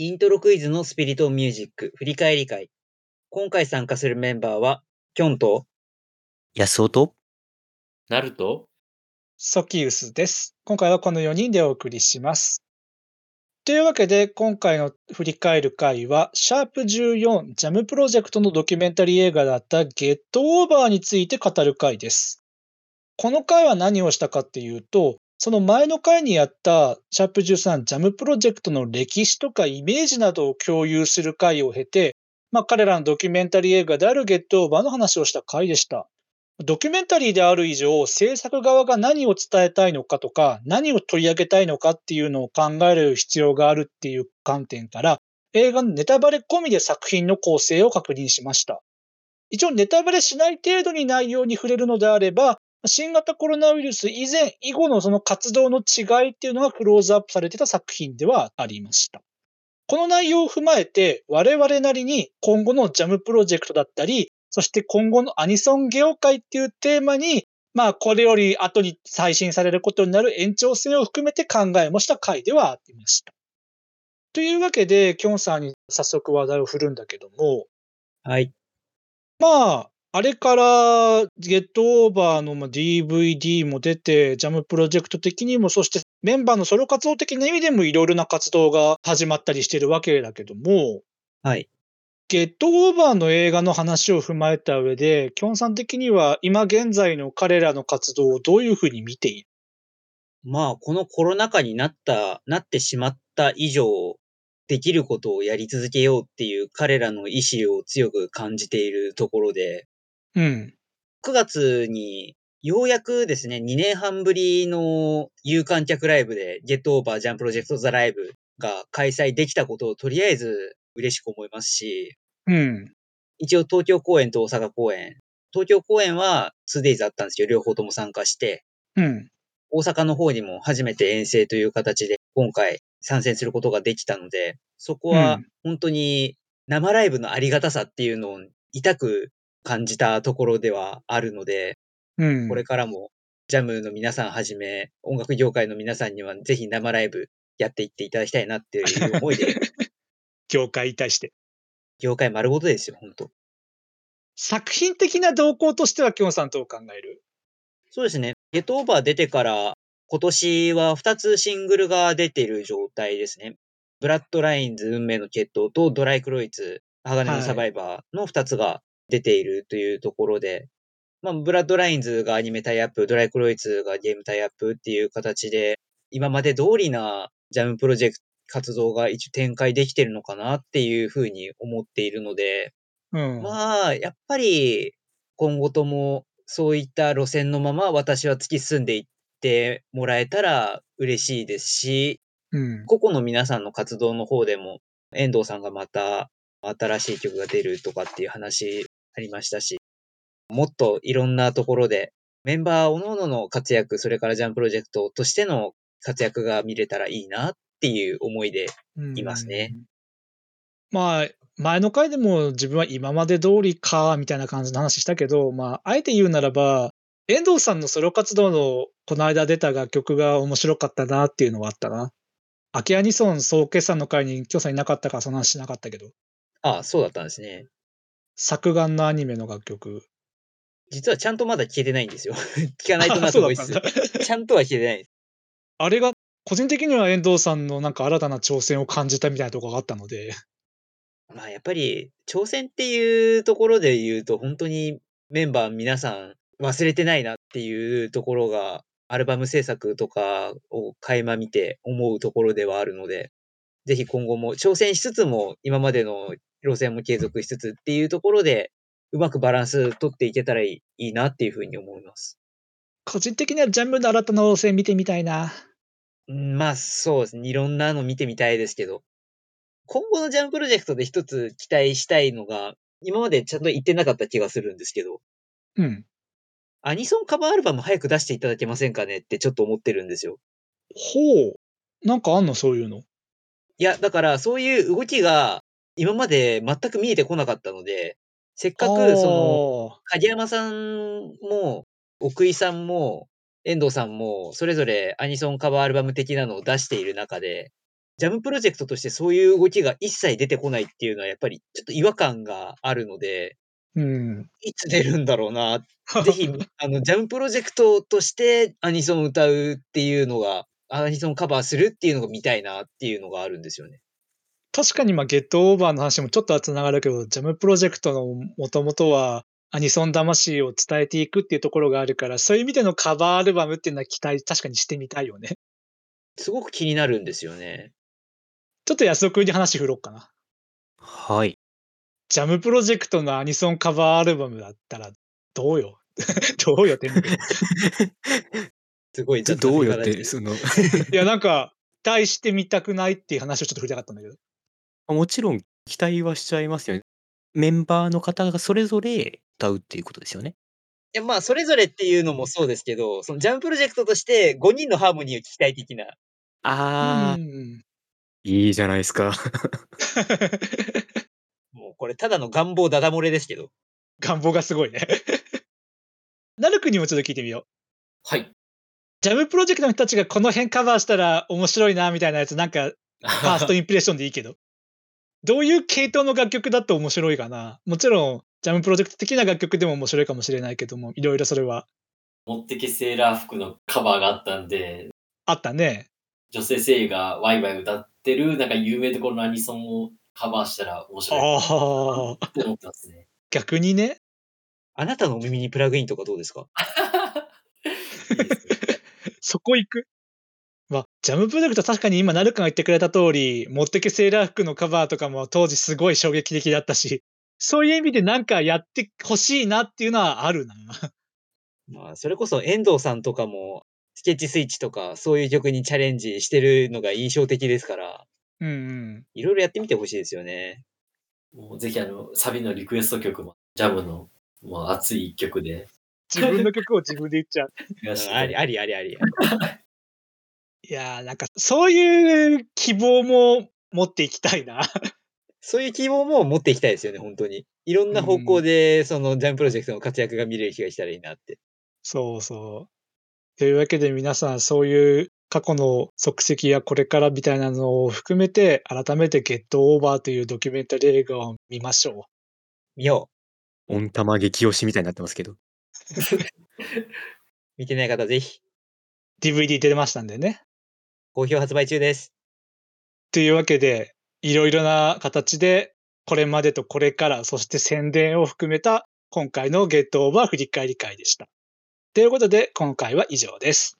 イントロクイズのスピリットミュージック振り返り会。今回参加するメンバーは、キョンと、安尾と、ナルト、ソキウスです。今回はこの4人でお送りします。というわけで、今回の振り返る会は、シャープ14 JAM プロジェクトのドキュメンタリー映画だった Get Over について語る会です。この回は何をしたかっていうと、その前の回にやったシャープ13 JAM プロジェクトの歴史とかイメージなどを共有する回を経て、彼らのドキュメンタリー映画である Get Over の話をした回でした。ドキュメンタリーである以上、制作側が何を伝えたいのかとか、何を取り上げたいのかっていうのを考える必要があるっていう観点から、映画のネタバレ込みで作品の構成を確認しました。一応ネタバレしない程度に内容に触れるのであれば、新型コロナウイルス以前以後のその活動の違いっていうのがクローズアップされてた作品ではありました。この内容を踏まえて我々なりに今後のJAMプロジェクトだったり、そして今後のアニソン業界っていうテーマに、これより後に最新されることになる延長線を含めて考えもした回ではありました。というわけで、キョンさんに早速話題を振るんだけども。はい。あれからゲットオーバーの DVD も出て、JAM プロジェクト的にも、そしてメンバーのソロ活動的な意味でもいろいろな活動が始まったりしてるわけだけども、はい。ゲットオーバーの映画の話を踏まえた上で、キョンさん的には今現在の彼らの活動をどういうふうに見ている？このコロナ禍になってしまった以上、できることをやり続けようっていう彼らの意思を強く感じているところで、うん、9月にようやくですね、2年半ぶりの有観客ライブで Get Over JAM Project The Live が開催できたことをとりあえず嬉しく思いますし、うん、一応東京公演と大阪公演、東京公演は 2days あったんですけど両方とも参加して、うん、大阪の方にも初めて遠征という形で今回参戦することができたので、そこは本当に生ライブのありがたさっていうのを痛く感じたところではあるので、うん、これからも JAM の皆さんはじめ音楽業界の皆さんにはぜひ生ライブやっていっていただきたいなっていう思いで業界に対して業界丸ごとですよ本当。作品的な動向としてはキョンさんどう考える？そうですね、ゲットオーバー出てから今年は2つシングルが出ている状態ですね。ブラッドラインズ運命の決闘とドライクロイツ鋼のサバイバーの2つが出ているというところで、ブラッドラインズがアニメタイアップ、ドライクロイツがゲームタイアップっていう形で、今まで通りなJAMプロジェクト活動が一応展開できてるのかなっていうふうに思っているので、うん、やっぱり今後ともそういった路線のまま私は突き進んでいってもらえたら嬉しいですし、うん、個々の皆さんの活動の方でも遠藤さんがまた新しい曲が出るとかっていう話ありましたし、もっといろんなところでメンバー各々の活躍、それからJAMプロジェクトとしての活躍が見れたらいいなっていう思いでいますね。前の回でも自分は今まで通りかみたいな感じの話したけど、あえて言うならば遠藤さんのソロ活動のこの間出た楽曲が面白かったなっていうのはあったな。秋アニソン総決算の回にキョンさんいなかったからその話しなかったけど。ああ、そうだったんですね。作眼のアニメの楽曲。実はちゃんとまだ消えてないんですよ。聞かないとまず多いです。ちゃんとは消えてないです。あれが個人的には遠藤さんの新たな挑戦を感じたみたいなところがあったので。やっぱり挑戦っていうところで言うと本当にメンバー皆さん忘れてないなっていうところがアルバム制作とかを垣間見て思うところではあるので、ぜひ今後も挑戦しつつも今までの路線も継続しつつっていうところでうまくバランス取っていけたらいいなっていうふうに思います。個人的にはJAMの新たな路線見てみたいな。そうですね。いろんなの見てみたいですけど、今後のJAMプロジェクトで一つ期待したいのが、今までちゃんと言ってなかった気がするんですけど、うん。アニソンカバーアルバム早く出していただけませんかねってちょっと思ってるんですよ。ほう。なんかあんのそういうの？だからそういう動きが今まで全く見えてこなかったので、せっかく影山さんも奥井さんも遠藤さんもそれぞれアニソンカバーアルバム的なのを出している中で、JAMプロジェクトとしてそういう動きが一切出てこないっていうのはやっぱりちょっと違和感があるので、うん、いつ出るんだろうな。ぜひJAMプロジェクトとしてアニソン歌うっていうのが、アニソンカバーするっていうのが見たいなっていうのがあるんですよね。確かにゲットオーバーの話もちょっとはつながるけど、JAMプロジェクトのもともとはアニソン魂を伝えていくっていうところがあるから、そういう意味でのカバーアルバムっていうのは期待確かにしてみたいよね。すごく気になるんですよね。ちょっと安尾くんに話振ろうかな。はい。JAMプロジェクトのアニソンカバーアルバムだったらどうよどうよってすごいどうよってそのいや期待してみたくないっていう話をちょっと振りたかったんだけど、もちろん期待はしちゃいますよね。メンバーの方がそれぞれ歌うっていうことですよね。いやそれぞれっていうのもそうですけど、そのJAMプロジェクトとして5人のハーモニーを聞きたい的な。いいじゃないですか。もうこれただの願望ダダ漏れですけど。願望がすごいね。なるくんにもちょっと聞いてみよう。はい。JAMプロジェクトの人たちがこの辺カバーしたら面白いなみたいなやつ、ファーストインプレッションでいいけど。どういう系統の楽曲だと面白いかな。もちろんJAMプロジェクト的な楽曲でも面白いかもしれないけども、いろいろそれは。持ってけセーラー服のカバーがあったんで。あったね。女性声優がワイワイ歌ってる有名どころのアニソンをカバーしたら面白いと思ってますね。逆にね。あなたのお耳にプラグインとかどうですか？いいですね。そこ行く。JAMプロジェクト確かに今なるかが言ってくれた通り、持ってけセーラー服のカバーとかも当時すごい衝撃的だったし、そういう意味でやってほしいなっていうのはあるな。それこそ遠藤さんとかもスケッチスイッチとかそういう曲にチャレンジしてるのが印象的ですから。うんうん、いろいろやってみてほしいですよね。もうぜひサビのリクエスト曲もJAMの熱い一曲で自分の曲を自分で言っちゃうありいやそういう希望も持っていきたいな。そういう希望も持っていきたいですよね。本当にいろんな方向でそのJAMプロジェクトの活躍が見れる日が来たらいいなって。そうそう。というわけで皆さん、そういう過去の足跡やこれからみたいなのを含めて、改めてGet Overというドキュメンタリー映画を見ましょう。見よう。温玉激推しみたいになってますけど。見てない方ぜひ。DVD 出ましたんでね。好評発売中です。というわけで、いろいろな形でこれまでとこれから、そして宣伝を含めた今回のGet Over振り返り会でした。ということで今回は以上です。